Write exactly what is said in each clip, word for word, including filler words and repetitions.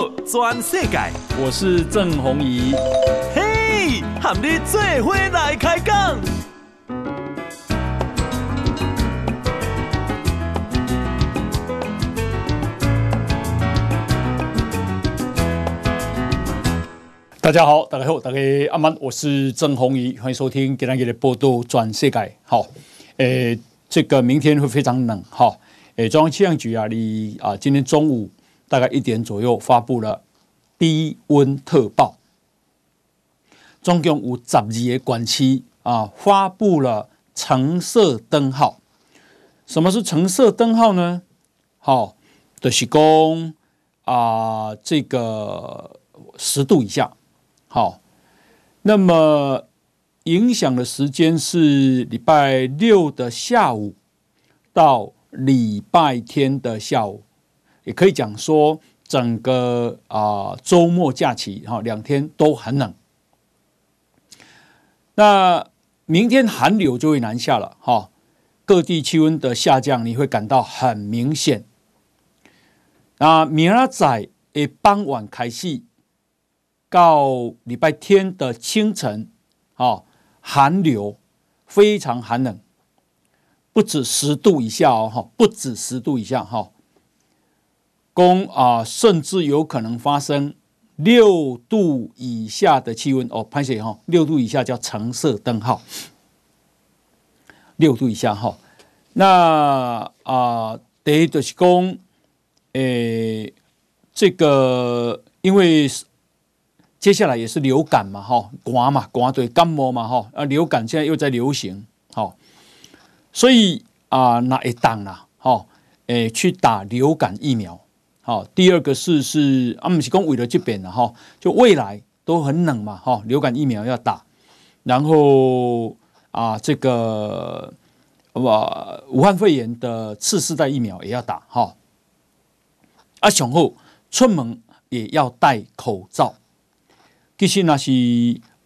好，全世界，我是郑鸿仪。嘿，和你做伙来开讲。大家好，大家好，大家阿曼，我是郑鸿仪，欢迎收听今天的报道全世界。好，诶、欸，这个明天会非常冷哈。诶、欸，中央气象局啊，你啊，今天中午。大概一点左右发布了低温特报，总共有十二个县市啊发布了橙色灯号。什么是橙色灯号呢？好、哦，就是讲啊这个十度以下。好、哦，那么影响的时间是礼拜六的下午到礼拜天的下午。也可以讲说，整个啊、呃、周末假期哈两天都很冷。那明天寒流就会南下了哈、哦，各地气温的下降你会感到很明显。那明仔载的傍晚开始，到礼拜天的清晨，哦，寒流非常寒冷，不止十度以下哦，不止十度以下哈、哦。公啊，甚至有可能发生六度以下的气温哦，拍摄哈，六度以下叫橙色灯号，六度以下哈。那啊，等于就是公，诶，这个因为接下来也是流感嘛哈，寒嘛，寒对感冒嘛哈，啊，流感现在又在流行，好、哦，所以啊，那一档啦，好、哦，诶，去打流感疫苗。好、哦，第二个是是啊，不是讲为了这边了哈，就未来都很冷嘛哈、哦，流感疫苗要打，然后啊这个哇武汉肺炎的次世代疫苗也要打哈、哦，啊上好出门也要戴口罩，其实那是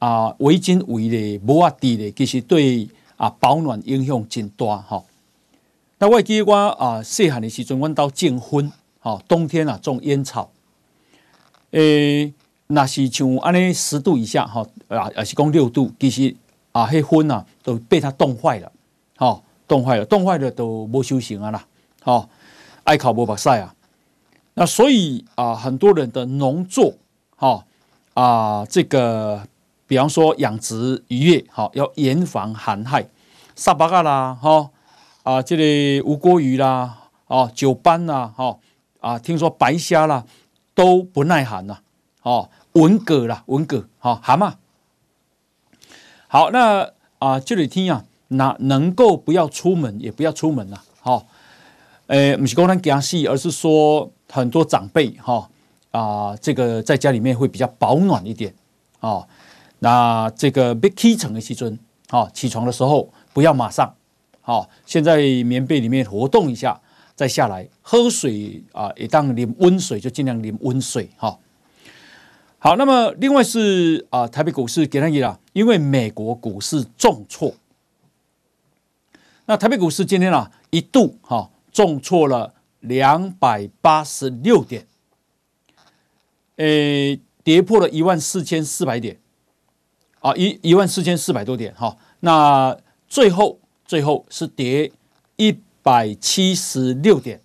啊围巾围的无啊低的，其实对啊保暖影响真大哈、哦。那我记得我啊细汉的时阵，我到结婚。好、哦，冬天啊，种烟草，诶、欸，那是像安尼十度以下，哈、哦，啊，也是讲六度，其实啊，迄烟啊都被它冻坏了，好、哦，冻坏了，冻坏了都无修行啊啦，好、哦，爱考无白晒啊。那所以啊，很多人的农作，哈、哦、啊，这个比方说养殖渔业，好、哦，要严防寒害，沙巴噶啦，哈、哦，啊，这类、個、无锅鱼啦，哦，酒斑啦，哈、哦。啊，听说白虾啦都不耐寒啦，哦，文蛤啦，文蛤，好、哦、蛤蟆。好，那啊，这里听啊，那能够不要出门也不要出门啦，好、哦，诶，不是讲咱惊死，而是说很多长辈哈啊，这个在家里面会比较保暖一点，哦，那这个被起床的时阵，哦，起床的时候不要马上，哦，先在棉被里面活动一下。再下来喝水啊，一旦淋温水就尽量淋温水哈、哦。好，那么另外是啊、呃，台北股市给大家啦，因为美国股市重挫，那台北股市今天啊一度哈、哦、重挫了两百八十六点，诶，跌破了一万四千四百点，啊一一万四千四百多点哈、哦。那最后最后是跌一。百七十六点，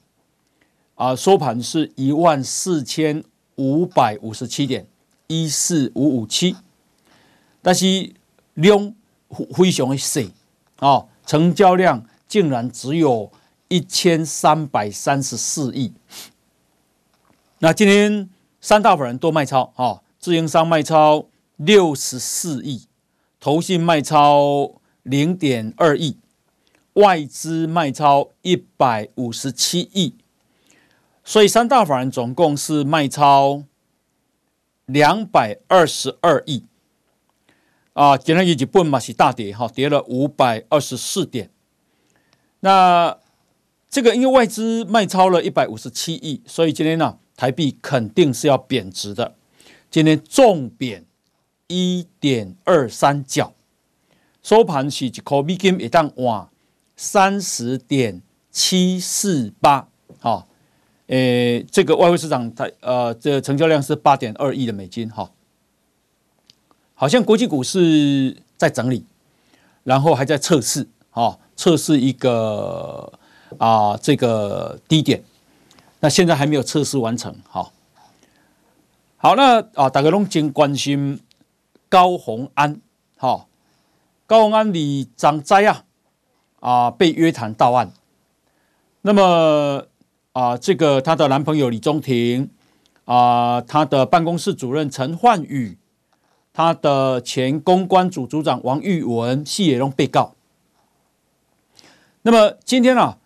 啊、呃，收盘是一万四千五百五十七点一四五五七，但是量非常的小啊，成交量竟然只有一千三百三十四亿。那今天三大法人都卖超啊，自营商卖超六十四亿，投信卖超零点二亿。外资卖超一百五十七亿，所以三大法人总共是卖超两百二十二亿啊。今天日本嘛是大跌哈，跌了五百二十四点。那这个因为外资卖超了一百五十七亿，所以今天呢、啊、台币肯定是要贬值的。今天重贬一点二三角，收盘是一块美金一档哇。三十点七四八，好，呃，这个外汇市场它呃，这成交量是 八点二亿的美金哈，好像国际股市在整理，然后还在测试啊，测试一个啊、呃、这个低点，那现在还没有测试完成哈。好，那啊，大家拢真关心高虹安哈，高虹安里长灾啊啊被约谈到案，那么。 啊、呃，这个她的男朋友李宗廷，啊、呃，她的办公室主任陈焕宇，她的前公关组组长王玉文，系也拢被告。那么今天啊，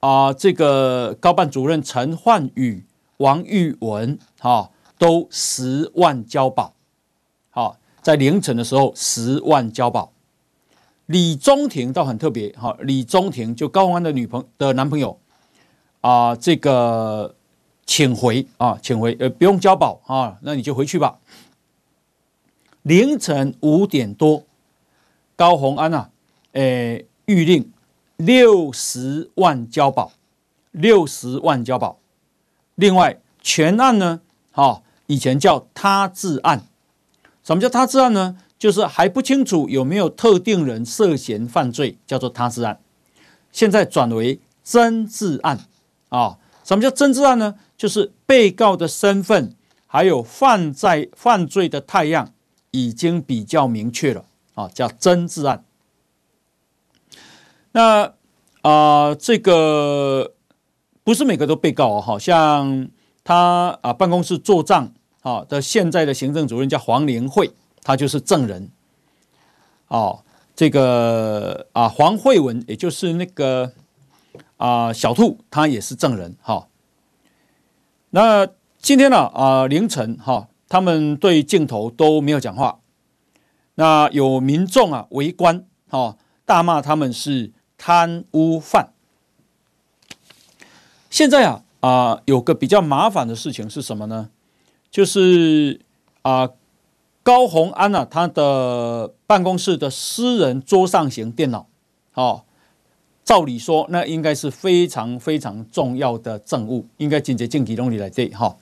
啊、呃，这个高办主任陈焕宇、王玉文，哈、哦，都十万交保，好、哦，在凌晨的时候十万交保。李宗廷倒很特别，哈、哦，李宗廷就高虹安的女朋的男朋友。 啊、呃，这个请回啊，请回，呃，不用交保啊，那你就回去吧。凌晨五点多，高虹安啊，诶、呃，谕令六十万交保，六十万交保。另外，全案呢，哈、啊，以前叫他治案。什么叫他治案呢？就是还不清楚有没有特定人涉嫌犯罪，叫做他治案。现在转为真治案。 啊、哦，什么叫真治案呢？就是被告的身份还有犯在犯罪的态样已经比较明确了啊、哦，叫真治案。那啊、呃，这个不是每个都被告哦，好像他啊、呃、办公室做账啊、哦、的现在的行政主任叫黄玲慧，他就是证人。哦，这个啊、呃、黄慧文，也就是那个。 啊、呃，小兔他也是证人哈、哦。那今天呢、啊，啊、呃、凌晨哈、哦，他们对镜头都没有讲话。那有民众啊围观哈、哦，大骂他们是贪污犯。现在啊啊、呃、有个比较麻烦的事情是什么呢？就是啊、呃、高虹安啊他的办公室的私人桌上型电脑，哦。 照理说，那应该是非常非常重要的证物，应该进阶进级用你来对哈。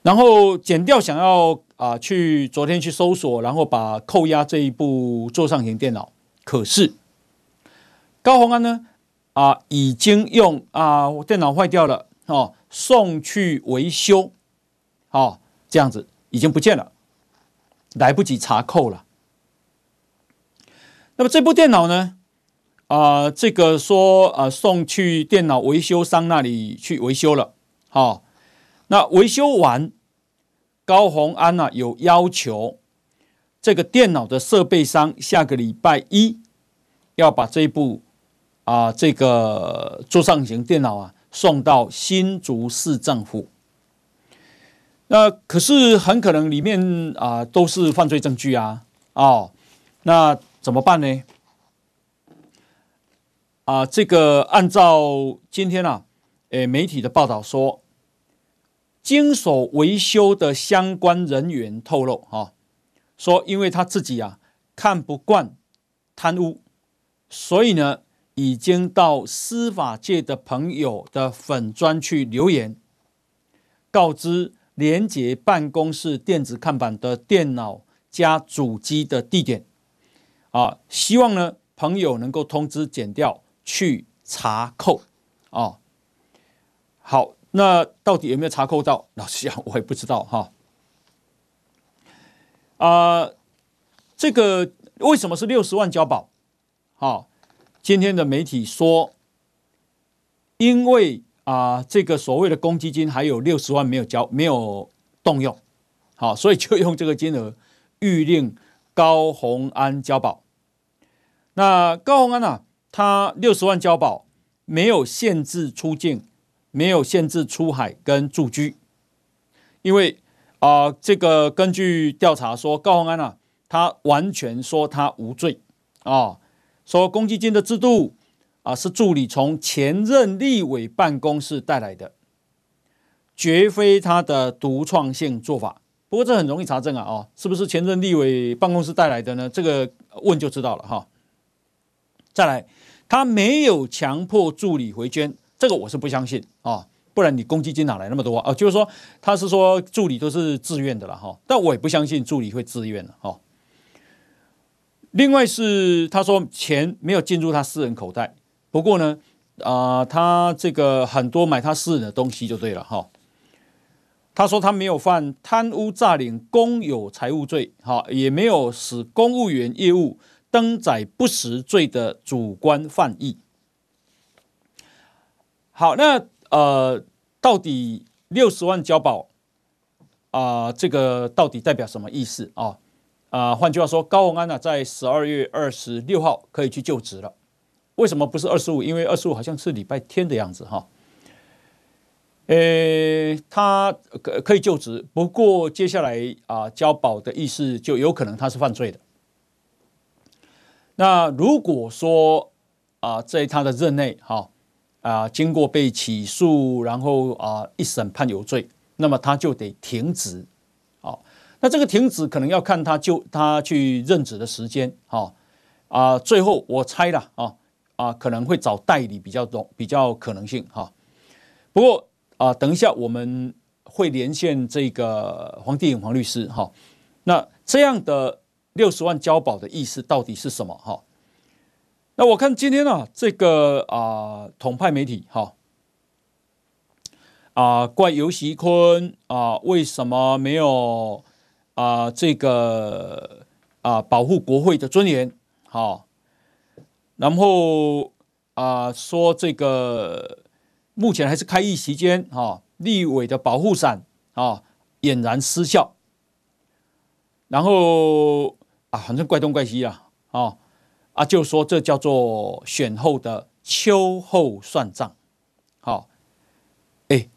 然后检调想要啊、呃、去昨天去搜索，然后把扣押这一部桌上型电脑，可是高虹安呢啊、呃、已经用啊、呃、电脑坏掉了哦，送去维修，哦这样子已经不见了，来不及查扣了。那么这部电脑呢？ 啊、呃，这个说啊、呃，送去电脑维修商那里去维修了。好、哦，那维修完，高虹安呢、啊、有要求，这个电脑的设备商下个礼拜一要把这一部啊、呃、这个桌上型电脑啊送到新竹市政府。那可是很可能里面啊、呃、都是犯罪证据啊，哦，那怎么办呢？ 啊、呃，这个按照今天啊，诶媒体的报道说，经手维修的相关人员透露，哈、哦，说因为他自己啊看不惯贪污，所以呢已经到司法界的朋友的粉专去留言，告知连结办公室电子看板的电脑加主机的地点，啊，希望呢朋友能够通知检调。 去查扣，哦，好，那到底有没有查扣到？老实讲，我也不知道哈。啊、呃，这个为什么是六十万交保？好、哦，今天的媒体说，因为啊、呃，这个所谓的公积金还有六十万没有交，没有动用，好、哦，所以就用这个金额预令高虹安交保。那高虹安啊？ 他六十万交保，没有限制出境，没有限制出海跟住居，因为啊、呃，这个根据调查说，高虹安啊，他完全说他无罪啊、哦，说公积金的制度啊、呃、是助理从前任立委办公室带来的，绝非他的独创性做法。不过这很容易查证啊，哦，是不是前任立委办公室带来的呢？这个问就知道了哈。 再来，他没有强迫助理回捐，这个我是不相信啊、哦，不不然你公积金哪来那么多啊？哦，就是说他是说助理都是自愿的啦，哈，但我也不相信助理会自愿的哈。另外是他说钱没有进入他私人口袋，不过呢，啊、呃，他这个很多买他私人的东西就对了哈。他说他没有犯贪污诈领公有财物罪，哈，也没有使公务员业务登载不实罪的主观犯意。好，那呃，到底六十万交保啊、呃，这个到底代表什么意思啊？啊、呃，换句话说，高虹安呢、啊，在十二月二十六号可以去就职了。为什么不是二十五？因为二十五好像是礼拜天的样子哈。呃，他可可以就职，不过接下来啊、呃，交保的意思就有可能他是犯罪的。那如果说啊、呃，在他的任内哈。哦啊、呃，经过被起诉，然后啊、呃、一审判有罪，那么他就得停职，啊、哦，那这个停职可能要看他就他去任职的时间，啊、哦、啊、呃，最后我猜了啊啊，可能会找代理比较容比较可能性哈、哦。不过啊、呃，等一下我们会连线这个黄帝颖黄律师哈、哦。那这样的六十万交保的意思到底是什么哈？哦，那我看今天啊，这个啊、呃、统派媒体哈啊、呃、怪游锡堃啊、呃、为什么没有啊、呃、这个啊、呃、保护国会的尊严哈、哦，然后啊、呃、说这个目前还是开议期间哈、哦，立委的保护伞啊、哦、俨然失效，然后啊反正怪东怪西啊啊。哦啊，就说这叫做选后的秋后算账，好、哦，哎、欸，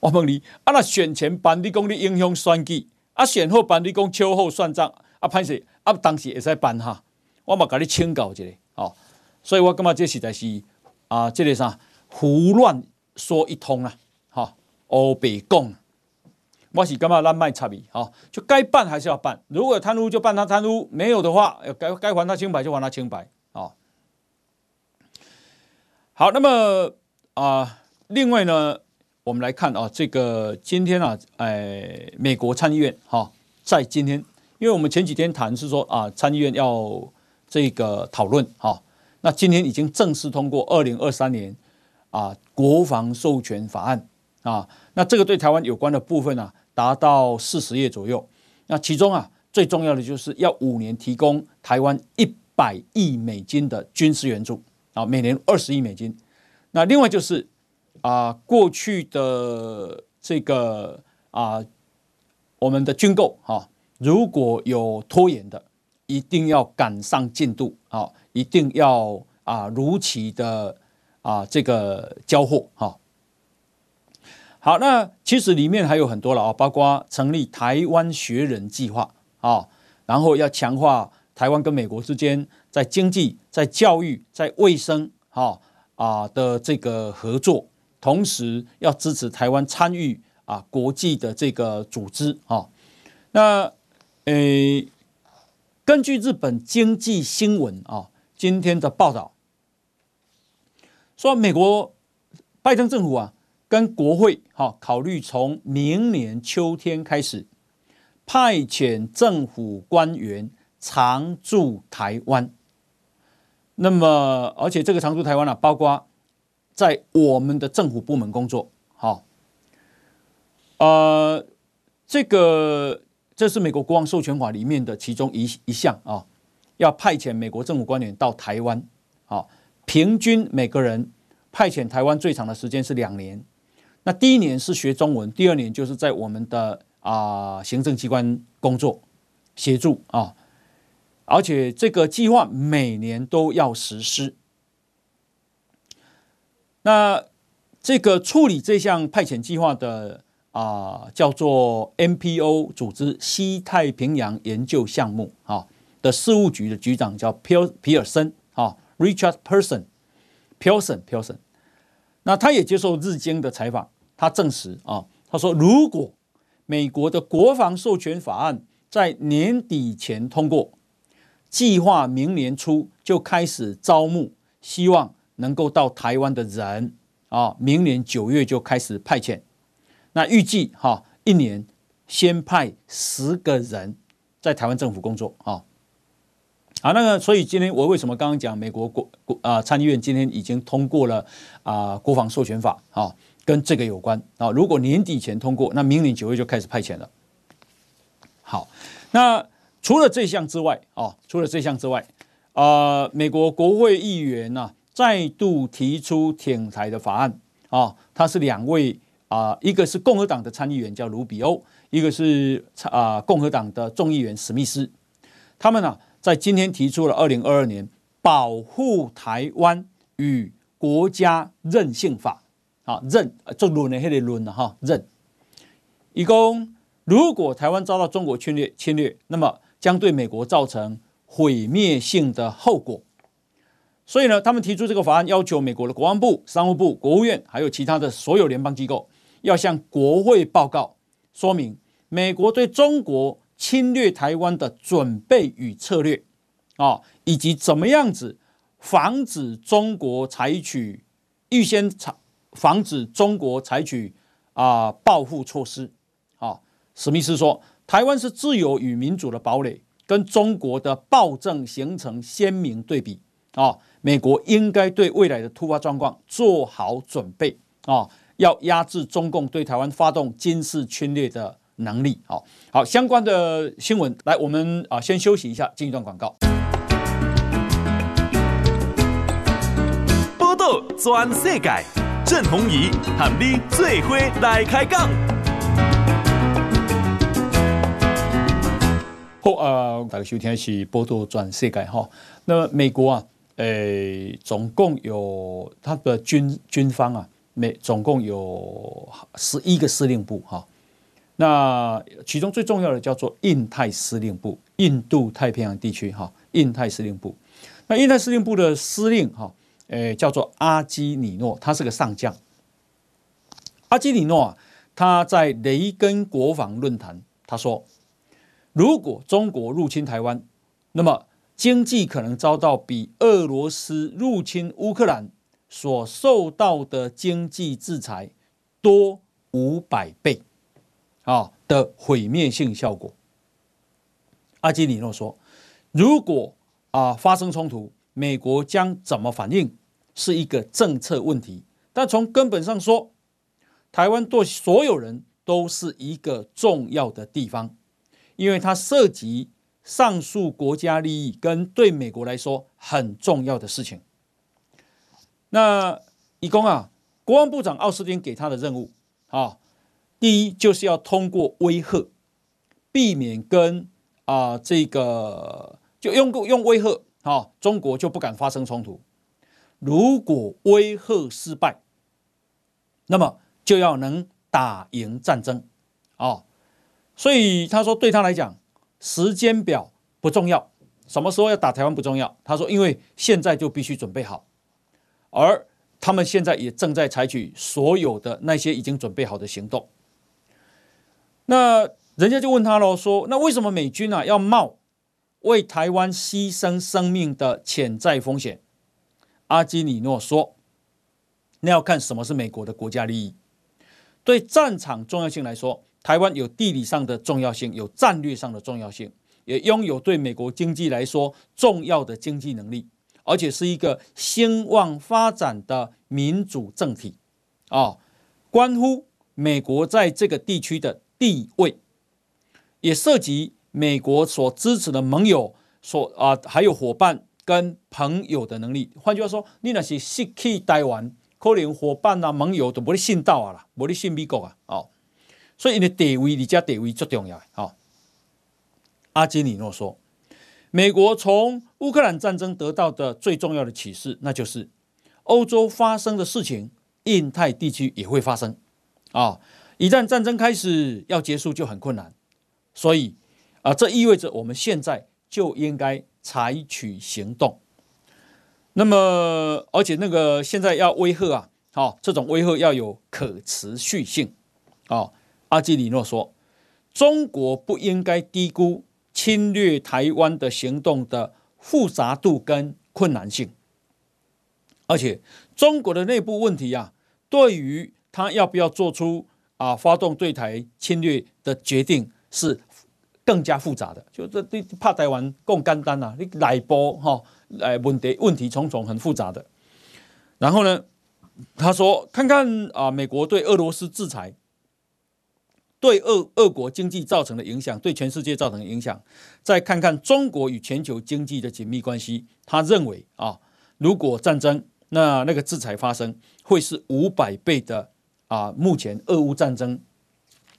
我问你，啊那选前办你讲你影响选举，啊选后办你讲秋后算账，啊歹势，啊当时会使办哈，我嘛甲你请教一下，哦，所以我感觉这实在是啊、呃，这个啥胡乱说一通啦、啊，哈、哦，乌白讲，我是感觉咱卖插伊，好，就该办还是要办。如果贪污就办他贪污，没有的话，该该还他清白就还他清白，哦，好，那么啊、呃，另外呢，我们来看啊、哦，这个今天啊，哎、呃，美国参议院哈、哦，在今天，因为我们前几天谈是说啊、呃，参议院要这个讨论哈、哦，那今天已经正式通过二零二三年啊、呃、国防授权法案啊，那这个对台湾有关的部分啊。达到四十页左右，那其中啊，最重要的就是要五年提供台湾一百亿美金的军事援助啊，每年二十亿美金。那另外就是啊、呃，过去的这个啊、呃，我们的军购哈、啊，如果有拖延的，一定要赶上进度啊，一定要啊如期的啊这个交货哈。啊好，那其实里面还有很多了啊，包括成立台湾学人计划啊，然后要强化台湾跟美国之间在经济、在教育、在卫生啊啊的这个合作，同时要支持台湾参与啊国际的这个组织啊。那呃，根据日本经济新闻啊今天的报道，说美国拜登政府啊。跟国会哈考虑从明年秋天开始派遣政府官员常驻台湾，那么而且这个常驻台湾啊，包括在我们的政府部门工作。好，呃，这个这是美国国防授权法里面的其中一一项啊，要派遣美国政府官员到台湾，好，平均每个人派遣台湾最长的时间是两年。那第一年是学中文，第二年就是在我们的啊、呃、行政机关工作协助啊，而且这个计划每年都要实施。那这个处理这项派遣计划的啊、呃、叫做 N P O 组织西太平洋研究项目啊的事务局的局长叫皮尔皮尔森啊 Richard Pearson Pearson Pearson。那他也接受日经的采访，他证实啊，他说如果美国的国防授权法案在年底前通过，计划明年初就开始招募希望能够到台湾的人啊，明年九月就开始派遣。那预计哈、啊、一年先派十个人在台湾政府工作啊。好，那个所以今天我为什么刚刚讲美国国国啊、呃、参议院今天已经通过了啊、呃、国防授权法啊，跟这个有关啊。如果年底前通过，那明年九月就开始派遣了。好，那除了这项之外啊，除了这项之外，呃，美国国会议员呢、啊、再度提出挺台的法案啊，他是两位啊、呃，一个是共和党的参议员叫卢比欧，一个是啊、呃、共和党的众议员史密斯，他们呢、啊。在今天提出了二零二二年保护台湾与国家韧性法啊，韧这论的那个论了哈，韧。一共如果台湾遭到中国侵略侵略，那么将对美国造成毁灭性的后果。所以呢，他们提出这个法案，要求美国的国防部、商务部、国务院，还有其他的所有联邦机构，要向国会报告说明美国对中国。侵略台湾的准备与策略，啊，以及怎么样子防止中国采取预先防止中国采取啊、呃、报复措施，啊，史密斯说，台湾是自由与民主的堡垒，跟中国的暴政形成鲜明对比，啊，美国应该对未来的突发状况做好准备，啊，要压制中共对台湾发动军事侵略的。能力好好相关的新闻，来我们啊、呃、先休息一下，进一段广告。报道全世界，郑鸿仪和你做伙来开讲。好啊、呃，大家收听的是报道全世界哈、哦。那么美国啊，诶、呃，总共有它的军军方啊，美总共有十一个司令部哈。哦那其中最重要的叫做印太司令部，印度太平洋地区哈，印太司令部。那印太司令部的司令哈，诶、呃、叫做阿基里诺，他是个上将。阿基里诺啊，他在雷根国防论坛他说，如果中国入侵台湾，那么经济可能遭到比俄罗斯入侵乌克兰所受到的经济制裁多五百倍。啊的毁灭性效果。阿基里诺说，如果啊、呃、发生冲突，美国将怎么反应是一个政策问题，但从根本上说，台湾对所有人都是一个重要的地方，因为它涉及上述国家利益跟对美国来说很重要的事情。那以公啊，国防部长奥斯汀给他的任务啊。第一就是要通过威吓，避免跟啊、呃、这个就用用威吓啊、哦，中国就不敢发生冲突。如果威吓失败，那么就要能打赢战争啊、哦。所以他说，对他来讲，时间表不重要，什么时候要打台湾不重要。他说，因为现在就必须准备好，而他们现在也正在采取所有的那些已经准备好的行动。那人家就问他咯，说那为什么美军啊要冒为台湾牺牲生命的潜在风险？阿基里诺说，那要看什么是美国的国家利益。对战场重要性来说，台湾有地理上的重要性，有战略上的重要性，也拥有对美国经济来说重要的经济能力，而且是一个兴旺发展的民主政体啊、哦，关乎美国在这个地区的地位，也涉及美国所支持的盟友所啊、呃，还有伙伴跟朋友的能力。换句话说，你那是失去台湾，可能伙伴啊、盟友都不会信到啊啦，不会信美国啊，哦，所以你的地位，你家地位最重要啊、哦。阿基里诺说，美国从乌克兰战争得到的最重要的启示，那就是欧洲发生的事情，印太地区也会发生啊。哦，一旦战争开始，要结束就很困难，所以啊、呃，这意味着我们现在就应该采取行动。那么，而且那个现在要威吓啊，好、哦，这种威吓要有可持续性啊、哦。阿基里诺说，中国不应该低估侵略台湾的行动的复杂度跟困难性，而且中国的内部问题啊，对于他要不要做出啊发动对台侵略的决定是更加复杂的。就这你怕台湾更简单啦、啊，你内部哈哎问题问题重重，很复杂的。然后呢，他说看看啊美国对俄罗斯制裁。 对俄俄国经济造成的影响，对全世界造成的影响，再看看中国与全球经济的紧密关系。他认为啊，如果战争，那那个制裁发生，会是五百倍的啊，目前俄乌战争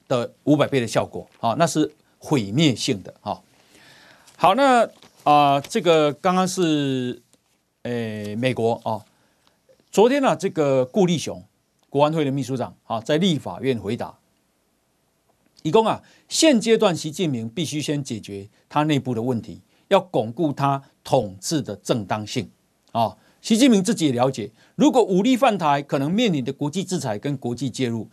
的五百倍的效果啊，那是毁灭性的啊。好，那啊，这个刚刚是诶美国啊，昨天呢、啊，这个顾立雄国安会的秘书长啊，在立法院回答。 以供啊，现阶段习近平必须先解决他内部的问题，要巩固他统治的正当性啊、哦。习近平自己也了解，如果武力犯台，可能面临的国际制裁跟国际介入，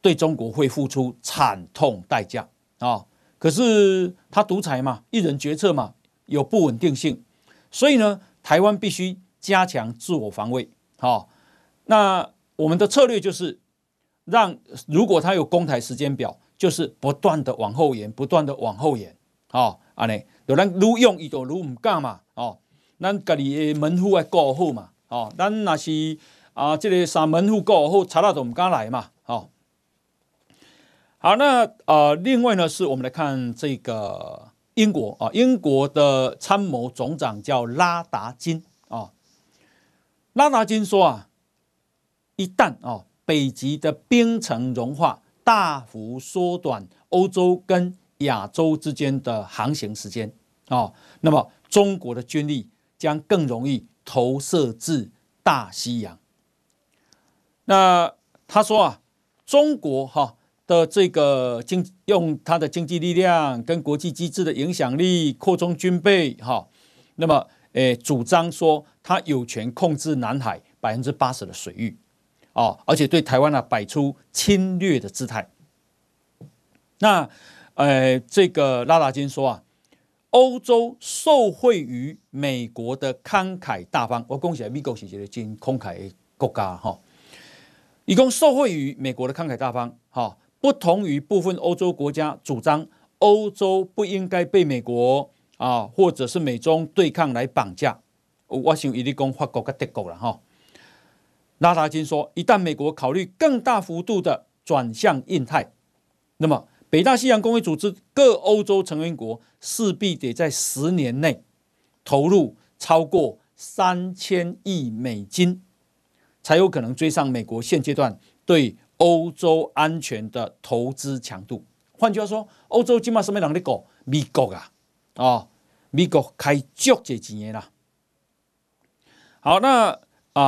对中国会付出惨痛代价啊、哦。可是他独裁嘛，一人决策嘛，有不稳定性，所以呢，台湾必须加强自我防卫。好、哦，那我们的策略就是让，如果他有攻台时间表。 就是不断的往后延，不断的往后延，哦，安尼，就咱愈用伊就愈唔敢嘛，哦，咱家己的门户爱顾好嘛，哦，咱若是啊，这个三门户顾好，贼仔就唔敢来嘛，哦。好，那呃，另外呢，是我们来看这个英国啊、哦，英国的参谋总长叫拉达金啊、哦，拉达金说啊，一旦哦，北极的冰层融化。 大幅缩短欧洲跟亚洲之间的航行时间啊、哦，那么中国的军力将更容易投射至大西洋。那他说啊，中国哈的这个经用它的经济力量跟国际机制的影响力扩充军备哈、哦，那么诶主张说它有权控制南海百分之八十的水域。 哦，而且对台湾呢、啊、摆出侵略的姿态。那，呃，这个拉达金说啊，欧洲受惠于美国的慷慨大方，我恭喜美国是一个真慷慨的国家哈。一共受惠于美国的慷慨大方，哈、哦，不同于部分欧洲国家主张欧洲不应该被美国啊或者是美中对抗来绑架。我想伊咧讲法国跟德国啦哈。哦 拉达金说，一旦美国考虑更大幅度的转向印太，那么北大西洋公约组织各欧洲成员国势必得在十年内投入超过三千亿美金，才有可能追上美国现阶段对欧洲安全的投资强度。换句话说，欧洲今嘛什么人咧搞？美国啊，哦，美国开足这钱啦。好，那。 啊、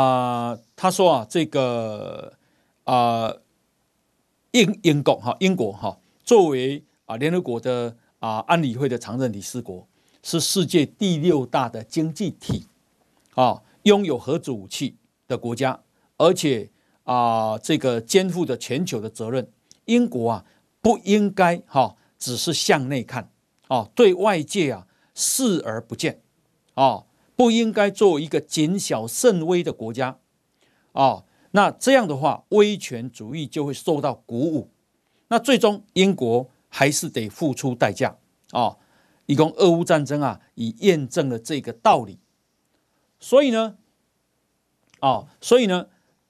呃，他说啊，这个啊、呃，英英国哈，英国哈，作为啊联合国的啊安理会的常任理事国，是世界第六大的经济体，啊，拥有核子武器的国家，而且啊，这个肩负着全球的责任。英国啊，不应该哈、啊，只是向内看，啊，对外界啊视而不见，啊。 不应该作为一个谨小慎微的国家，哦，那这样的话，威权主义就会受到鼓舞，那最终英国还是得付出代价哦。以供俄乌战争啊，已验证了这个道理。所以呢，哦，所以呢，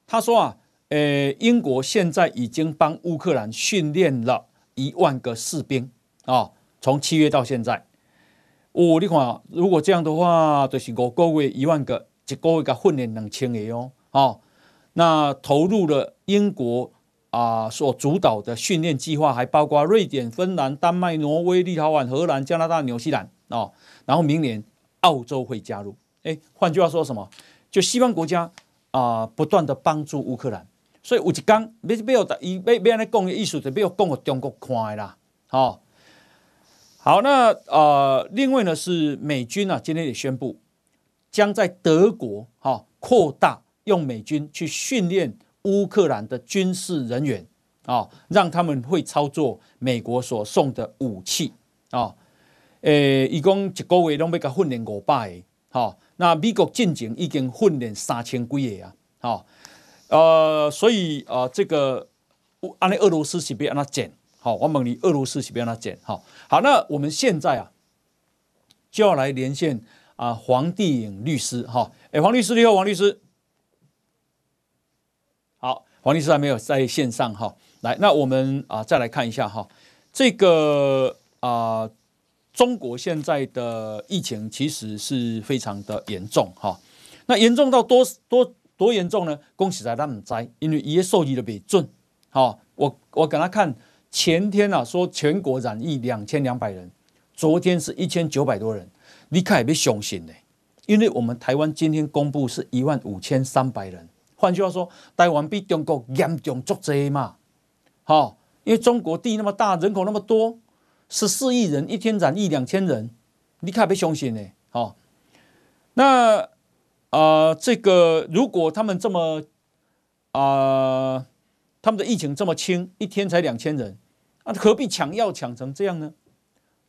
他说啊，呃，英国现在已经帮乌克兰训练了一万个士兵啊、哦，从七月到现在。 哦，你看啊，如果这样的话，就是五个月一万个，一个月甲训练两千个哦，哦，那投入了英国啊、呃、所主导的训练计划，还包括瑞典、芬兰、丹麦、挪威、立陶宛、荷兰、加拿大、纽西兰哦，然后明年澳洲会加入。哎，换句话说什么？就西方国家啊、呃，不断的帮助乌克兰，所以有一天，你不要伊要要安尼讲的意思，就不要讲给中国看的啦，哦。 好，那呃，另外呢是美军啊，今天也宣布将在德国哈、哦、扩大用美军去训练乌克兰的军事人员啊、哦，让他们会操作美国所送的武器啊。诶、哦，伊讲一个月拢要甲训练五百个，哈、哦，那美国进前已经训练三千几个啊，哈、哦，呃，所以啊、呃，这个按那俄罗斯是不要让它减，好，我问你，俄罗斯是不要让它减，好，好，那我们现在啊，就要来连线啊、呃，黄帝颖律师，哈、哦，哎，黄律师你好，黄律师，好，黄律师还没有在线上哈、哦，来，那我们啊、呃、再来看一下哈、哦，这个啊、呃，中国现在的疫情其实是非常的严重哈、哦，那严重到多多。多严重呢？恭喜在他们灾，因为一些数据都比准。好、哦，我我给他看前天啊，说全国染疫两千两百人，昨天是一千九百多人，你看也被凶醒嘞。因为我们台湾今天公布是一万五千三百人，换句话说，台湾比中国严重足济嘛。好、哦，因为中国地那么大，人口那么多，十四亿人一天染疫两千人，你看也被凶醒嘞。好、哦，那。呃，这个如果他们这么，呃，他们的疫情这么轻，一天才两千人，啊，何必抢药抢成这样呢？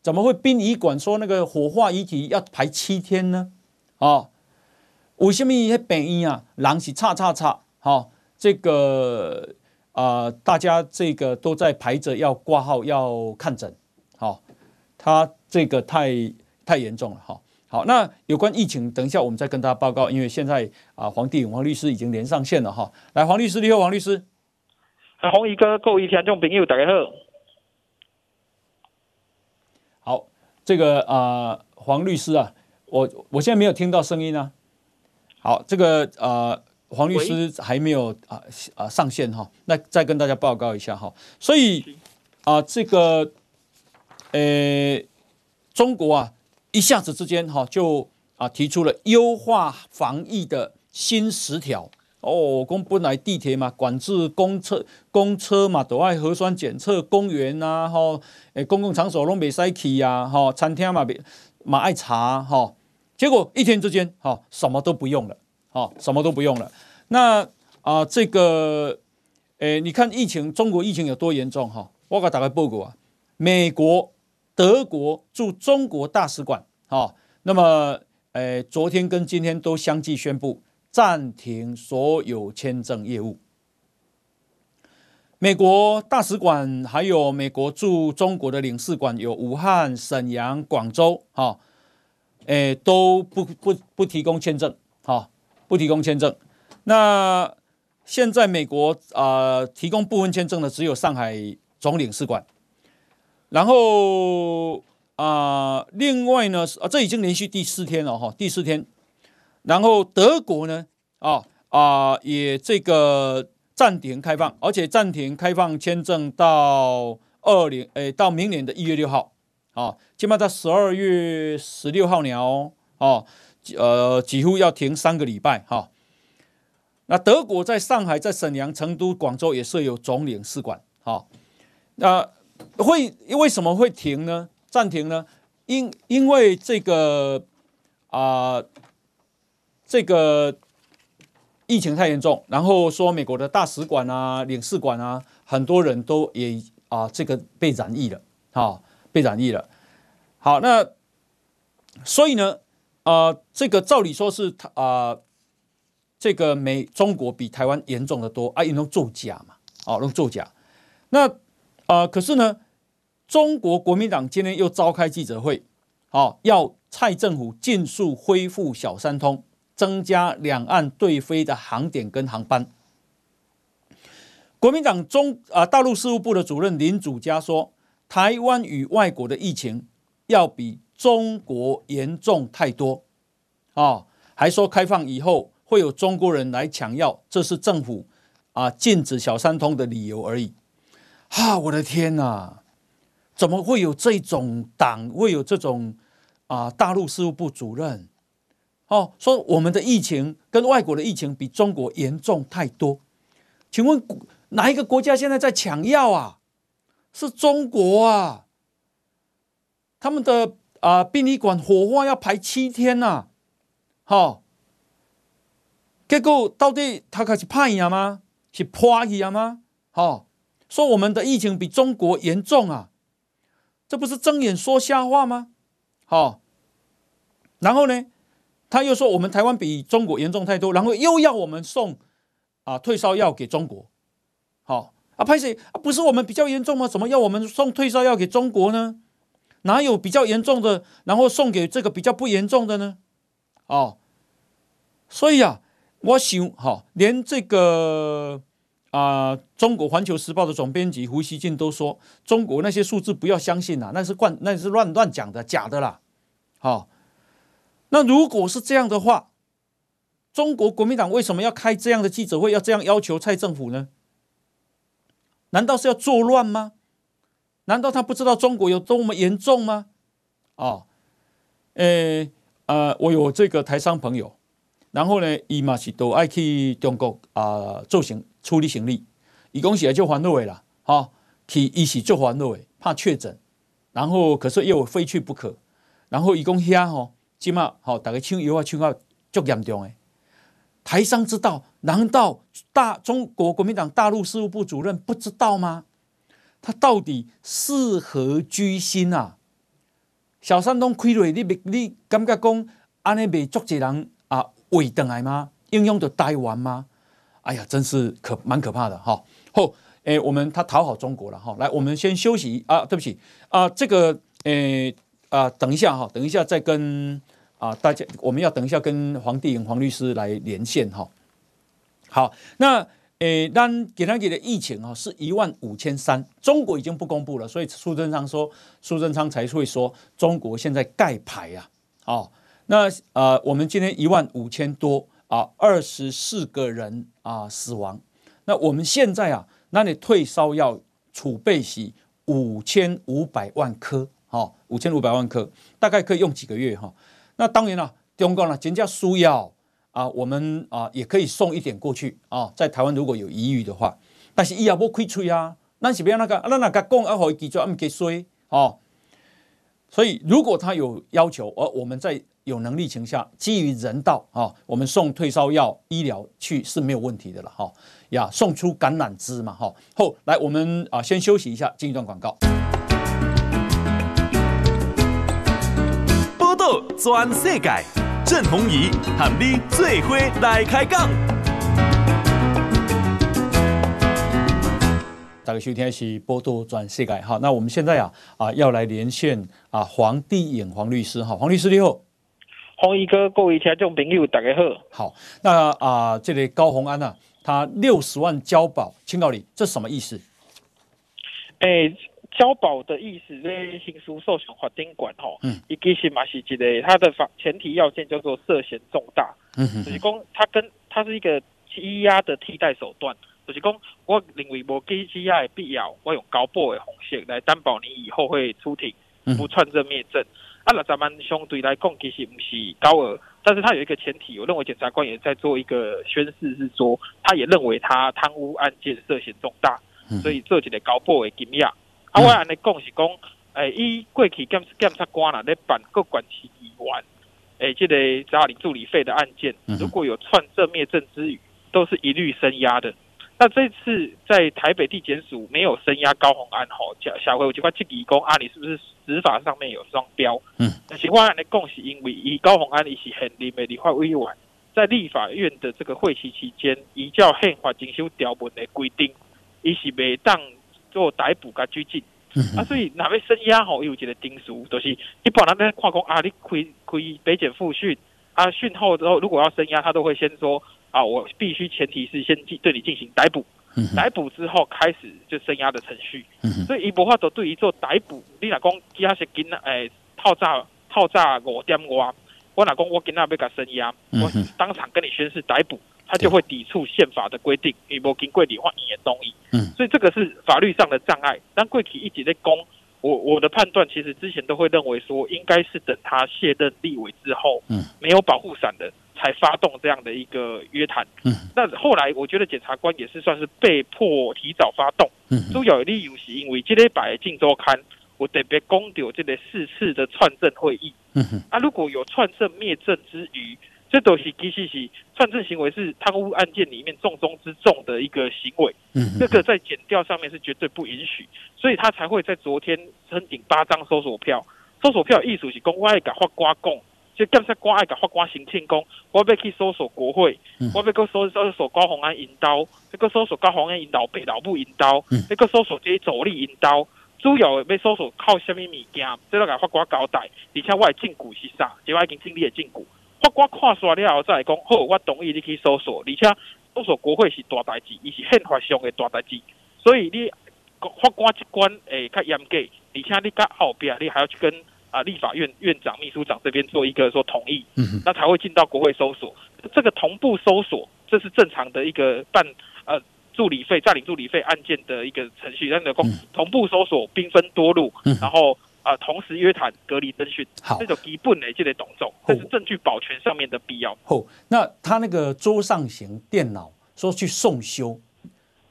怎么会殡仪馆说那个火化遗体要排七天呢？啊、哦，为什么那病院啊，人是叉叉叉，好，这个啊、呃，大家这个都在排着要挂号要看诊，好、哦，他这个太太严重了，哈、哦。好，那有关疫情，等一下我们再跟大家报告，因为现在啊、呃，黄帝颖黄律师已经连上线了哈。来，黄律师，你好，黄律师。啊，洪宜哥，各位听众朋友，大家好。好，这个啊、呃，黄律师啊，我我现在没有听到声音啊。好，这个啊、呃，黄律师还没有啊啊、呃、上线哈，那再跟大家报告一下哈。所以啊、呃，这个呃，中国啊。一下子之间哈就啊提出了优化防疫的新十条哦，公本来地铁嘛管制公车公车嘛都爱核酸检测，公园呐、啊、哈、哦、公共场所拢袂使去呀哈，餐厅嘛别嘛爱查哈、哦，结果一天之间哈、哦、什么都不用了哈、哦、什么都不用了。那啊、呃、这个诶你看疫情中国疫情有多严重哈、哦？我给大家报告啊，美国。德国驻中国大使馆，好、哦，那么，呃，昨天跟今天都相继宣布暂停所有签证业务。美国大使馆还有美国驻中国的领事馆有武汉、沈阳、广州，哈、哦，诶，都不不不提供签证，哈、哦，不提供签证。那现在美国啊、呃、提供部分签证的只有上海总领事馆。然后啊、呃，另外呢，啊，这已经连续第四天了哈，第四天。然后德国呢，啊啊，也这个暂停开放，而且暂停开放签证到二零，诶，到明年的一月六号，啊，起码到十二月十六号了哦，哦、啊，呃，几乎要停三个礼拜哈、啊。那德国在上海、在沈阳、成都、广州也设有总领事馆，哈、啊，那、啊。会为什么会停呢？暂停呢？因因为这个啊、呃，这个疫情太严重，然后说美国的大使馆啊、领事馆啊，很多人都也啊、呃，这个被染疫了，好、哦，被染疫了。好，那所以呢，啊、呃，这个照理说是啊、呃，这个美中国比台湾严重的多啊，因为作假嘛，哦，用作假，那。呃，可是呢，中国国民党今天又召开记者会，好、哦，要蔡政府尽速恢复小三通，增加两岸对飞的航点跟航班。国民党中啊、呃、大陆事务部的主任林祖嘉说，台湾与外国的疫情要比中国严重太多，啊、哦，还说开放以后会有中国人来抢药，这是政府啊、呃、禁止小三通的理由而已。啊！我的天哪，怎么会有这种党，会有这种啊、呃？大陆事务部主任哦，说我们的疫情跟外国的疫情比中国严重太多。请问哪一个国家现在在抢药啊？是中国啊！他们的啊、呃、殡仪馆火化要排七天呐、啊，好、哦，结果到底他开始怕呀吗？是怕呀吗？好、哦。说我们的疫情比中国严重啊，这不是睁眼说瞎话吗？好、哦，然后呢，他又说我们台湾比中国严重太多，然后又要我们送啊退烧药给中国，好、哦、啊，拍谁啊？不是我们比较严重吗？怎么要我们送退烧药给中国呢？哪有比较严重的，然后送给这个比较不严重的呢？哦，所以啊，我想哈、哦，连这个啊、呃，中国环球时报的总编辑胡锡进都说，中国那些数字不要相信啦、啊，那是灌那是乱乱讲的，假的啦，好、哦。那如果是这样的话，中国国民党为什么要开这样的记者会，要这样要求蔡政府呢？难道是要作乱吗？难道他不知道中国有多么严重吗？哦，诶，呃，我有这个台商朋友，然后呢，伊嘛是都爱去中国啊、呃、做行处理行李，伊讲是就烦恼的啦，哈、哦，去伊是就烦恼的，怕确诊，然后可是又非去不可，然后伊讲遐吼。即嘛好，大家抢药啊，抢到足严重诶！台商知道，难道大中国国民党大陆事务部主任不知道吗？他到底是何居心啊？小三通开落，你你感觉讲安尼袂足济人啊围倒来吗？应用到台湾吗？哎呀，真是可蛮可怕的哈！后、哦、诶、欸，我们他讨好中国了哈、哦！来，我们先休息啊，对不起啊，这个诶啊、欸呃，等一下哈，等一下再跟。啊，大家，我们要等一下跟黄帝颖、黄律师来连线哈、哦。好，那诶，咱给他给的疫情啊、哦、是一万五千三，中国已经不公布了，所以苏贞昌说，苏贞昌才会说中国现在盖牌啊。哦，那呃，我们今天一万五千多啊，二十四个人啊死亡。那我们现在啊，那你退烧药储备是五千五百万颗，好，五千五百万颗，大概可以用几个月哈、哦。那当然了、啊，中国呢，人家输药啊，我们啊也可以送一点过去啊，在台湾如果有疑虑的话，但是伊也无开嘴啊，咱是不要那个，咱那个讲啊，好记住，唔给衰哦。所以如果他有要求，而我们在有能力情下，基于人道啊，我们送退烧药、医疗去是没有问题的了哈、哦。呀，送出橄榄枝嘛哈、哦。后来我们啊先休息一下，进一段广告。全世界，郑鸿仪和你做伙来开讲。大家收听的是《报道全世界》哈，那我们现在啊啊要来连线啊黄帝颖黄律师哈，黄律师你好，洪仪哥，各位听众朋友大家好。好，那啊这个高虹安啊，他六十万交保，请教你这什么意思？诶、欸。交保的意思咧，刑事受刑法典管吼，伊其实嘛是一个，它的前提要件叫做涉嫌重大，嗯、就是讲它跟它是一个羁押的替代手段，就是讲我认为无羁羁押的必要，我用交保的方式来担保你以后会出庭，不串证灭证。啊，那咱们相对来讲其实不是高额，但是它有一个前提，我认为检察官也在做一个宣示，是说他也认为他贪污案件涉嫌重大，所以做一个交保的金额。啊，我安尼讲是讲，诶、欸，伊过去检检察官啦，咧办各管区议员，诶、欸，这个诈领助理费的案件，如果有串证灭证之余，都是一律声押的。那这次在台北地检署没有声押高虹安吼，小小辉有几块质疑讲啊，你是不是执法上面有双标？嗯，但是我安尼讲是因为伊高虹安伊是现任的立法委员，在立法院的这个会期期间，依照宪法精修条文的规定，伊是袂当。做逮捕甲拘禁，啊，所以哪位声押吼有一个定数，就是一般人咧看讲啊，你开开北检复讯啊，讯后之后如果要声押，他都会先说啊，我必须前提是先对你进行逮捕，逮捕之后开始就声押的程序，所以伊无法度对于做逮捕，你若讲其他是囡诶套炸套炸五点外，我若讲我囡仔要甲声押，我当场跟你宣誓逮捕。他就会抵触宪法的规定，你无经过立法院的同意，嗯，所以这个是法律上的障碍。但过去一直在攻我，我的判断其实之前都会认为说，应该是等他卸任立委之后，嗯，没有保护伞的，才发动这样的一个约谈。嗯，那后来我觉得检察官也是算是被迫提早发动。嗯，主要的理由是因为这礼拜的《镜周刊》我特别讲到这个四次的串证会议。嗯哼，啊，如果有串证灭证之余。这都是其实是串证行为，是贪污案件里面重中之重的一个行为。嗯，这个在检调上面是绝对不允许，所以他才会在昨天申请八张搜索票。搜索票的意思是说，我要跟法官讲，就检察官爱甲法官申请讲，我要去搜索国会，嗯、我要去搜搜索高鸿安因兜，要去搜索高鸿安因老爸老母因兜，要去搜索这些助理因兜，主要要搜索靠什么物件，这要甲法官交代。而且我的证据是啥？即我已经整理的证据，法官看煞了后再来讲，好，我同意你去搜索，而且搜索国会是大代志，伊是宪法上的大代志，所以你法官这关诶较严格，而且你甲后边你还要去跟。啊！立法院院长、秘书长这边做一个说同意，嗯、那才会进到国会搜索。这个同步搜索，这是正常的一个办呃助理费、占领助理费案件的一个程序。那个同步搜索、兵分多路，嗯、然后啊、呃、同时约谈、隔离侦讯，这种基本的这类动作，这是证据保全上面的必要。哦，那他那个桌上型电脑说去送修。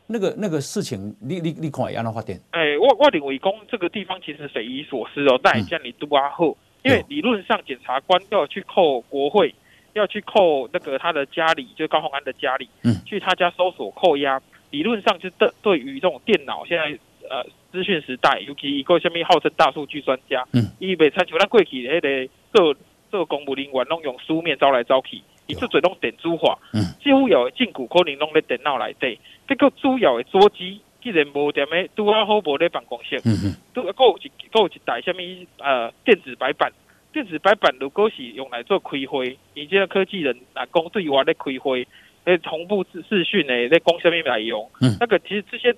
那个那个事情，你你你看会安怎发展？哎，我我认为讲这个地方其实匪夷所思哦，但也叫你都阿后，因为理论上检察官要去扣国会，要去扣那个他的家里，就是高鸿安的家里，嗯，去他家搜索扣押，理论上就对对于这种电脑现在。呃，资讯时代，尤其一个什么号称大数据专家，嗯，伊袂参像咱过去迄个做做公务人员拢用书面招来招去。伊做侪拢电子化，主要的证据可能拢咧电脑内底。这个主要的桌机既然无踮咧，拄啊好无咧办公室，都还有一还有一台什么呃电子白板。电子白板如果是用来做开会，以前科技人啊讲对外咧开会，咧同步视讯诶，咧讲什么内容，嗯、那个其实这些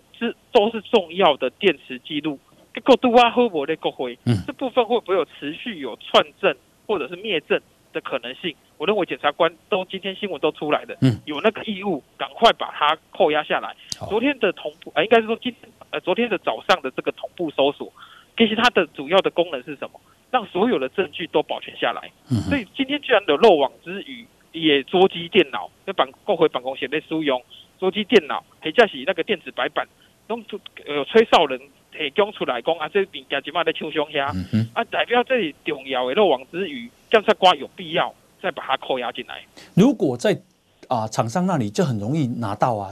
都是重要的电池记录。这个拄啊好无咧国会，嗯、这部分会不会有持续有串证或者是灭证的可能性？我认为检察官都今天新闻都出来了，嗯、有那个义务赶快把它扣押下来。昨天的同步，呃、应该是说今天呃昨天的早上的这个同步搜索，其实它的主要的功能是什么？让所有的证据都保全下来。嗯、所以今天居然有漏网之鱼，也捉机电脑、那办购回办公室的使用，捉机电脑，或者是那个电子白板，用呃吹哨人提供出来讲啊，这边家即马在抢凶遐，嗯、啊代表这里重要的漏网之鱼，检察官有必要。再把它扣押进来，如果在啊厂、呃、商那里就很容易拿到啊。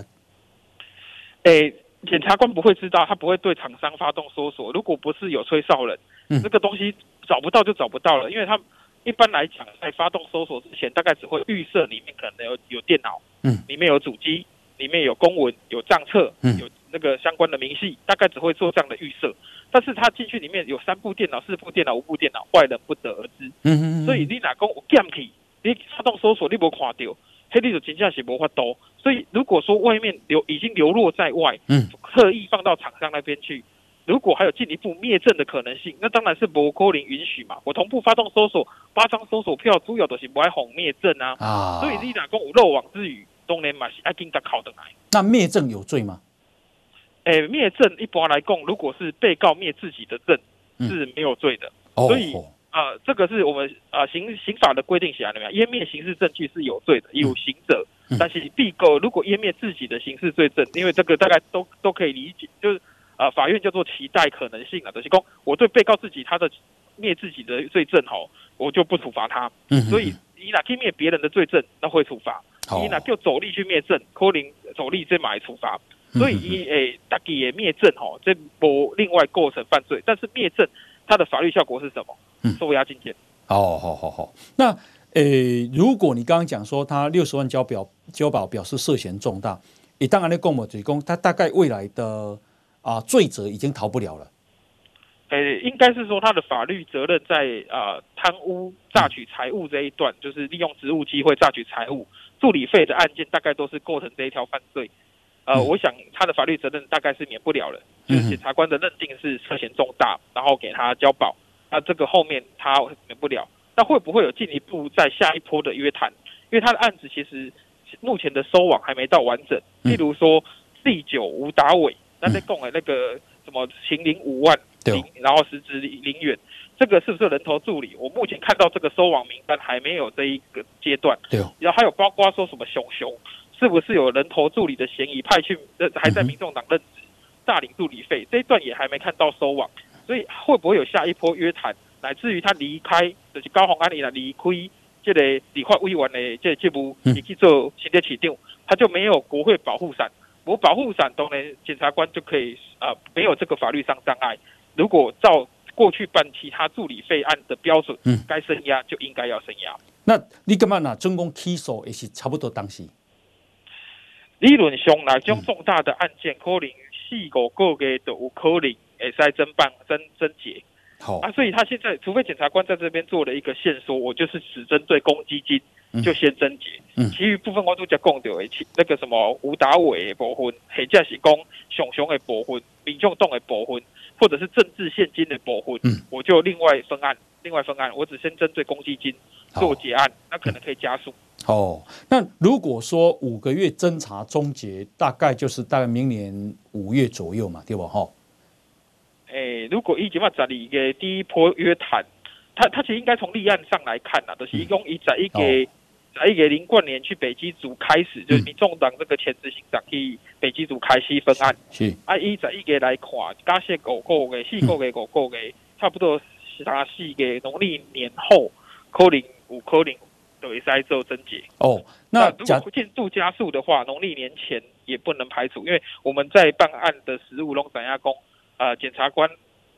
诶、欸，检察官不会知道，他不会对厂商发动搜索。如果不是有吹哨人，嗯、这个东西找不到就找不到了，因为他一般来讲在发动搜索之前，大概只会预设里面可能有有电脑，嗯，里面有主机，里面有公文、有账册，嗯、有那个相关的明细，大概只会做这样的预设。但是他进去里面有三部电脑、四部电脑、五部电脑，坏人不得而知。嗯嗯嗯所以你哪讲有检去，你发动搜索你无看到，黑你就真正是无法度。所以如果说外面流已经流落在外，嗯，刻意放到厂商那边去，如果还有进一步灭证的可能性，那当然是无可能允许嘛。我同步发动搜索，八张搜索票主要都是不爱哄灭证啊。啊所以你哪讲有漏网之鱼，当然嘛是要紧甲扣倒来。那灭证有罪吗？诶、欸，灭证一般来讲，如果是被告灭自己的证，是没有罪的。嗯、所以啊、呃，这个是我们啊、呃、刑刑法的规定写的，湮灭刑事证据是有罪的，有刑者。嗯、但是被告如果湮灭自己的刑事罪证，因为这个大概都都可以理解，就是啊、呃，法院叫做期待可能性啊，就是说我对被告自己他的灭自己的罪证吼，我就不处罚他。嗯、所以你哪去灭别人的罪证，那会处罚；你哪就走力去灭证，可能走力这买处罚。所以伊诶，大家也灭证吼，这不另外构成犯罪，但是灭证它的法律效果是什么？嗯，收押禁见。好好好好。那诶、欸，如果你刚刚讲说他六十万交保，交保表示涉嫌重大，也当然咧讲嘛，就是讲他大概未来的啊、呃、罪责已经逃不了了。诶、欸，应该是说他的法律责任在啊、呃、贪污、榨取财物这一段，就是利用职务机会榨取财物、助理费的案件，大概都是构成这一条犯罪。呃，我想他的法律责任大概是免不了了，就是检察官的认定是涉嫌重大，然后给他交保，那这个后面他免不了。那会不会有进一步在下一波的约谈？因为他的案子其实目前的收网还没到完整，例如说第九吴达伟，那在供了那个什么秦零五万零，然后实质零元，这个是不是人头助理？我目前看到这个收网名单还没有这一个阶段，对。然后还有包括说什么熊熊。是不是有人头助理的嫌疑派去？还在民众党任职，大领助理费这一段也还没看到收网，所以会不会有下一波约谈？乃至于他离开，就是高鸿安里来离开这个立法委员的这这部，你去做新的市长，他就没有国会保护伞，无保护伞，当然检察官就可以啊、呃，没有这个法律上障碍。如果照过去办其他助理费案的标准，嗯，该升压就应该要升压。那你感觉哪总共起诉也是差不多当时？理论上来，这种重大的案件，可能四五个月都有可能会使侦办侦侦结。好啊，所以他现在除非检察官在这边做了一个线索，我就是只针对公积金。就先侦结，嗯嗯，其余部分我都在讲到的，那个什么吴达伟的部分，或者是讲熊熊的部分、民众党的部分，或者是政治现金的部分，嗯，我就另外分案，另外分案，我只先针对公积金做结案，那可能可以加速。哦，那如果说五个月侦查终结，大概就是大概明年五月左右嘛，对吧？哈，欸，如果以前嘛，这里的第一波约谈，他他其实应该从立案上来看呐，都，就是一共以在一个。嗯哦在一个零冠年去北基组开始，就是民众党这个前执行长去北基组开始分案。是啊，伊在一个来看，加些五个月、四个月、五个月，差不多三四个农历年后，可能有可能就会使做侦结。哦，那如果进度加速的话，农历年前也不能排除，因为我们在办案的实务中，怎样讲？啊，检察官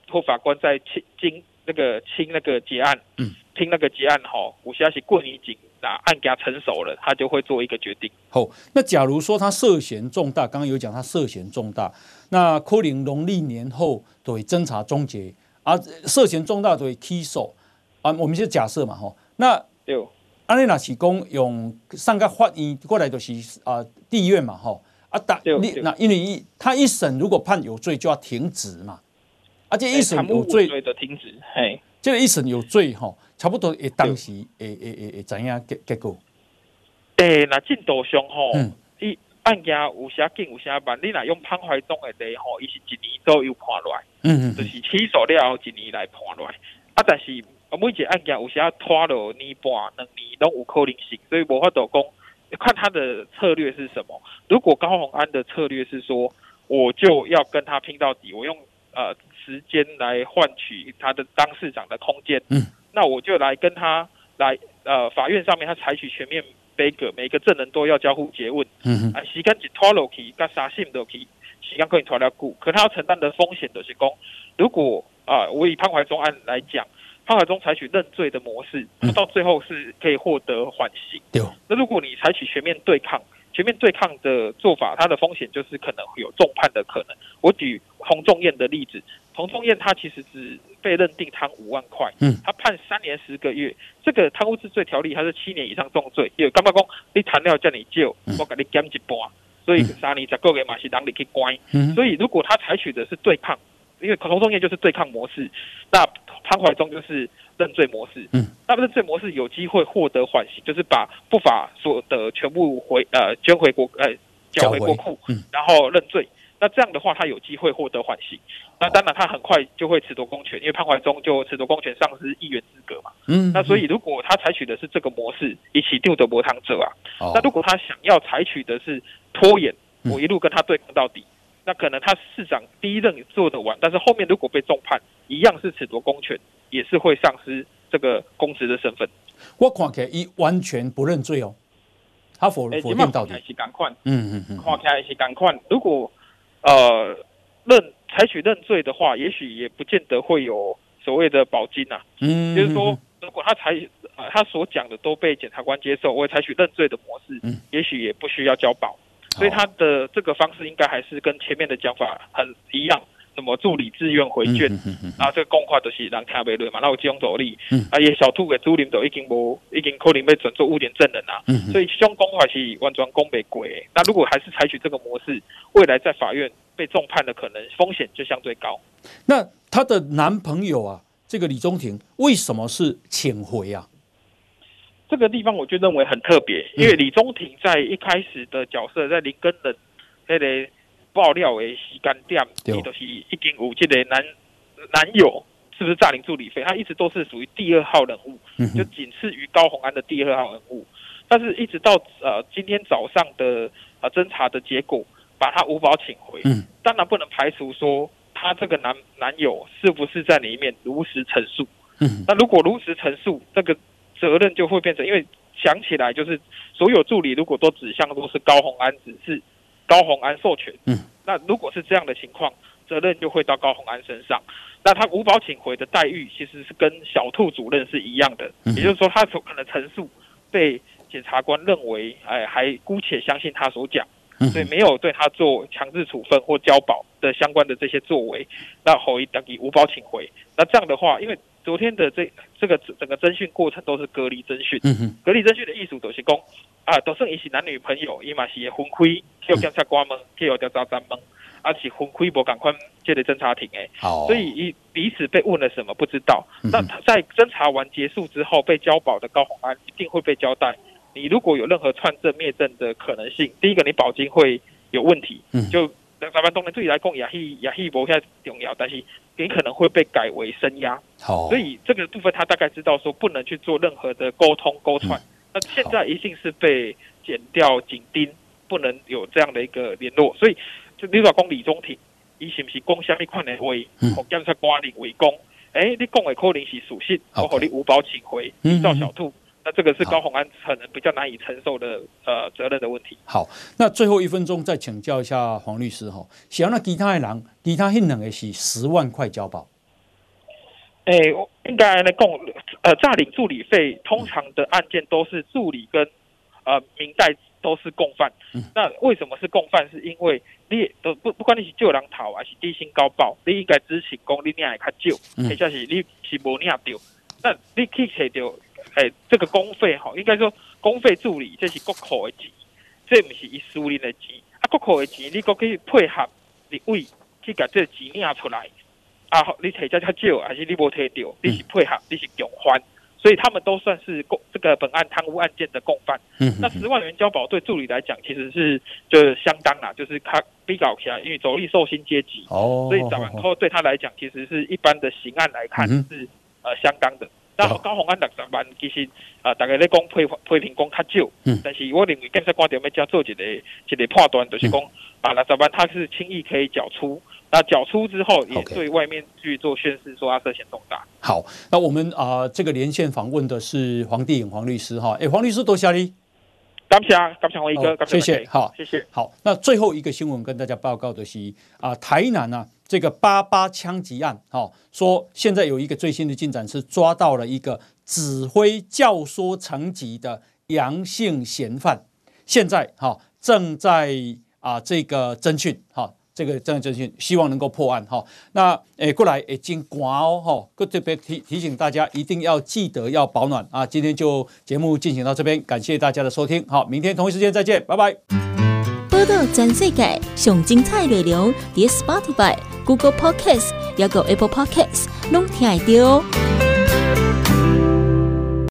或法官在清经那个清那个结案，嗯，听那个结案吼，有些是过年前。案件成熟了，他就会做一个决定。好，那假如说他涉嫌重大，刚刚有讲他涉嫌重大，那可能农历年后就会侦查终结，啊，涉嫌重大就会起诉啊。我们就假设嘛，吼，那有，安尼那是讲用上个法院过来就是啊，呃，地院嘛，吼啊，打你那因为他一审如果判有罪就要停职嘛，而且一审有罪的停职，嘿。这个一审有罪吼，差不多会当时会会会会怎样结结果？诶，那进度上吼，伊案件有啥紧有啥慢，你若用潘怀宗的例吼，伊是一年左右判落来，嗯嗯，就是起诉了后一年来判落来。啊，但是每一个案件有啥拖了年半、两年拢有可能性，所以无法度讲，看他的策略是什么。如果高虹安的策略是说，我就要跟他拼到底，我用。呃，时间来换取他的当市长的空间，嗯，那我就来跟他来，呃，法院上面他采取全面杯葛，每个证人都要交互诘问，嗯，啊，时间一拖落去，甲啥信落去，时间可以拖了久，可他要承担的风险就是讲，如果啊，呃，我以潘怀宗案来讲，潘怀宗采取认罪的模式，他到最后是可以获得缓刑，嗯，那如果你采取全面对抗。全面对抗的做法，它的风险就是可能有重判的可能。我举洪仲彦的例子，洪仲彦他其实只被认定贪五万块，嗯，他判三年十个月。这个贪污治罪条例，它是七年以上重罪。有干嘛讲你贪了叫你救，我给你减一半，所以三年十个月嘛是让你去关。所以如果他采取的是对抗，因为洪仲彦就是对抗模式，那潘怀宗就是认罪模式。嗯，那认罪模式有机会获得缓刑，就是把不法所得全部回呃捐回国呃缴回国库，嗯，然后认罪。那这样的话，他有机会获得缓刑。那当然，他很快就会褫夺公权，因为潘怀宗就褫夺公权，丧失议员资格嘛。嗯，那所以如果他采取的是这个模式，一起丢的博汤者啊，哦，那如果他想要采取的是拖延，我一路跟他对抗到底。嗯，那可能他市长第一任做得完，但是后面如果被重判，一样是褫夺公权，也是会丧失这个公职的身份。我看起来他完全不认罪哦，他否否定到底。欸，看起来是嗯嗯嗯，看起来是同款。如果呃认采取认罪的话，也许也不见得会有所谓的保金啊。嗯，就是说，如果他采呃他所讲的都被检察官接受，我采取认罪的模式，嗯，也许也不需要交保。所以他的这个方式应该还是跟前面的讲法很一样，什么助理自愿回卷，嗯嗯嗯，啊，这个讲法就是人听袂落嘛，那有这种道理。嗯，啊，也小兔的主任都已经无，已经可能被转做污点证人啦。嗯，所以这种讲法是完全讲袂过的。那如果还是采取这个模式，未来在法院被重判的可能风险就相对高。那她的男朋友啊，这个李宗廷为什么是请回啊？这个地方我就认为很特别，因为李宗廷在一开始的角色，在林根人那个爆料的时间点，伊都是一点五这个男男友是不是诈领助理费？他一直都是属于第二号人物，就仅次于高虹安的第二号人物。但是，一直到呃今天早上的啊侦查的结果，把他无保请回。嗯，当然不能排除说他这个男男友是不是在里面如实陈述。嗯，那如果如实陈述，这个。责任就会变成，因为想起来就是所有助理如果都指向都是高虹安，只是高虹安授权，嗯，那如果是这样的情况，责任就会到高虹安身上。那他无保请回的待遇其实是跟小兔主任是一样的，也就是说他所可能陈述被检察官认为哎，还姑且相信他所讲，所以没有对他做强制处分或交保的相关的这些作为，那侯一等于无保请回。那这样的话，因为昨天的这这个整个侦讯过程都是隔离侦讯，嗯、隔离侦讯的意思就是说啊，就算他是男女朋友，他也是分开，去检察官问，去调查站问，啊是分开不同款这个侦查庭诶，哦、所以彼此被问了什么不知道。嗯、那在侦查完结束之后，被交保的高虹安一定会被交代。你如果有任何串证灭证的可能性，第一个你保金会有问题，嗯、就台湾当然对你来讲也是也是不太重要，但是你可能会被改为声押，哦、所以这个部分他大概知道说不能去做任何的沟通沟串。嗯、那现在一定是被剪掉紧盯，不能有这样的一个联络，所以就你如果说李宗廷他是不是说什么样的话，让检察官认为说诶你说的可能是属实，我让你无保请回依照小兔，嗯嗯那这个是高虹安可能比较难以承受的呃责任的问题。好，那最后一分钟再请教一下黄律师哈，像那其他的人，其他那两个是十万块交保。哎、欸，应该来讲，呃，诈领助理费通常的案件都是助理跟呃明代都是共犯。嗯、那为什么是共犯？是因为你都不不管你是救人头还是低薪高报，你应该知情讲你领会较少，或者、嗯、是你是无领到，那你去找到。哎、欸，这个公费哈，应该说公费助理这是国库的钱，这不是伊私人的钱。啊，国库的钱你阁去配合立委去把这个钱领出来，啊，你摕遮较少，还是你无摕到？你是配合，你是共犯，所以他们都算是这个本案贪污案件的共犯。嗯哼哼，那十万元交保对助理来讲，其实是就是相当啦，就是他比较起来，因为走力受薪阶级，哦，所以早晚后对他来讲，其实是一般的刑案来看是、嗯、呃相当的。那高虹安六十万，其实啊、呃，大家咧讲批批评讲较少，嗯、但是我认为检察官要要做一个一个判断，就是讲、嗯、啊，六十万他是轻易可以缴出，那缴出之后也对外面去做宣示，说他涉嫌重大。好，那我们啊、呃，这个连线访问的是黄帝颖黄律师哈，哎、欸，黄律师多谢你。感谢，感谢我一哥，感谢，谢谢，好，谢谢。好，那最后一个新闻跟大家报告的是啊、呃，台南啊这个八八枪击案，哦，说现在有一个最新的进展是抓到了一个指挥教唆成级的阳性嫌犯，现在哈、哦、正在啊、呃、这个侦讯哈。哦这个正在侦讯，希望能够破案哈、哦。那诶，过来已经刮哦哈，各特别提提醒大家一定要记得要保暖啊。今天就节目进行到这边，感谢大家的收听，好，明天同一时间再见，拜拜。播到全世界上精彩内容，伫 Spotify、Google Podcast， 还有 Apple Podcast， 拢听得到。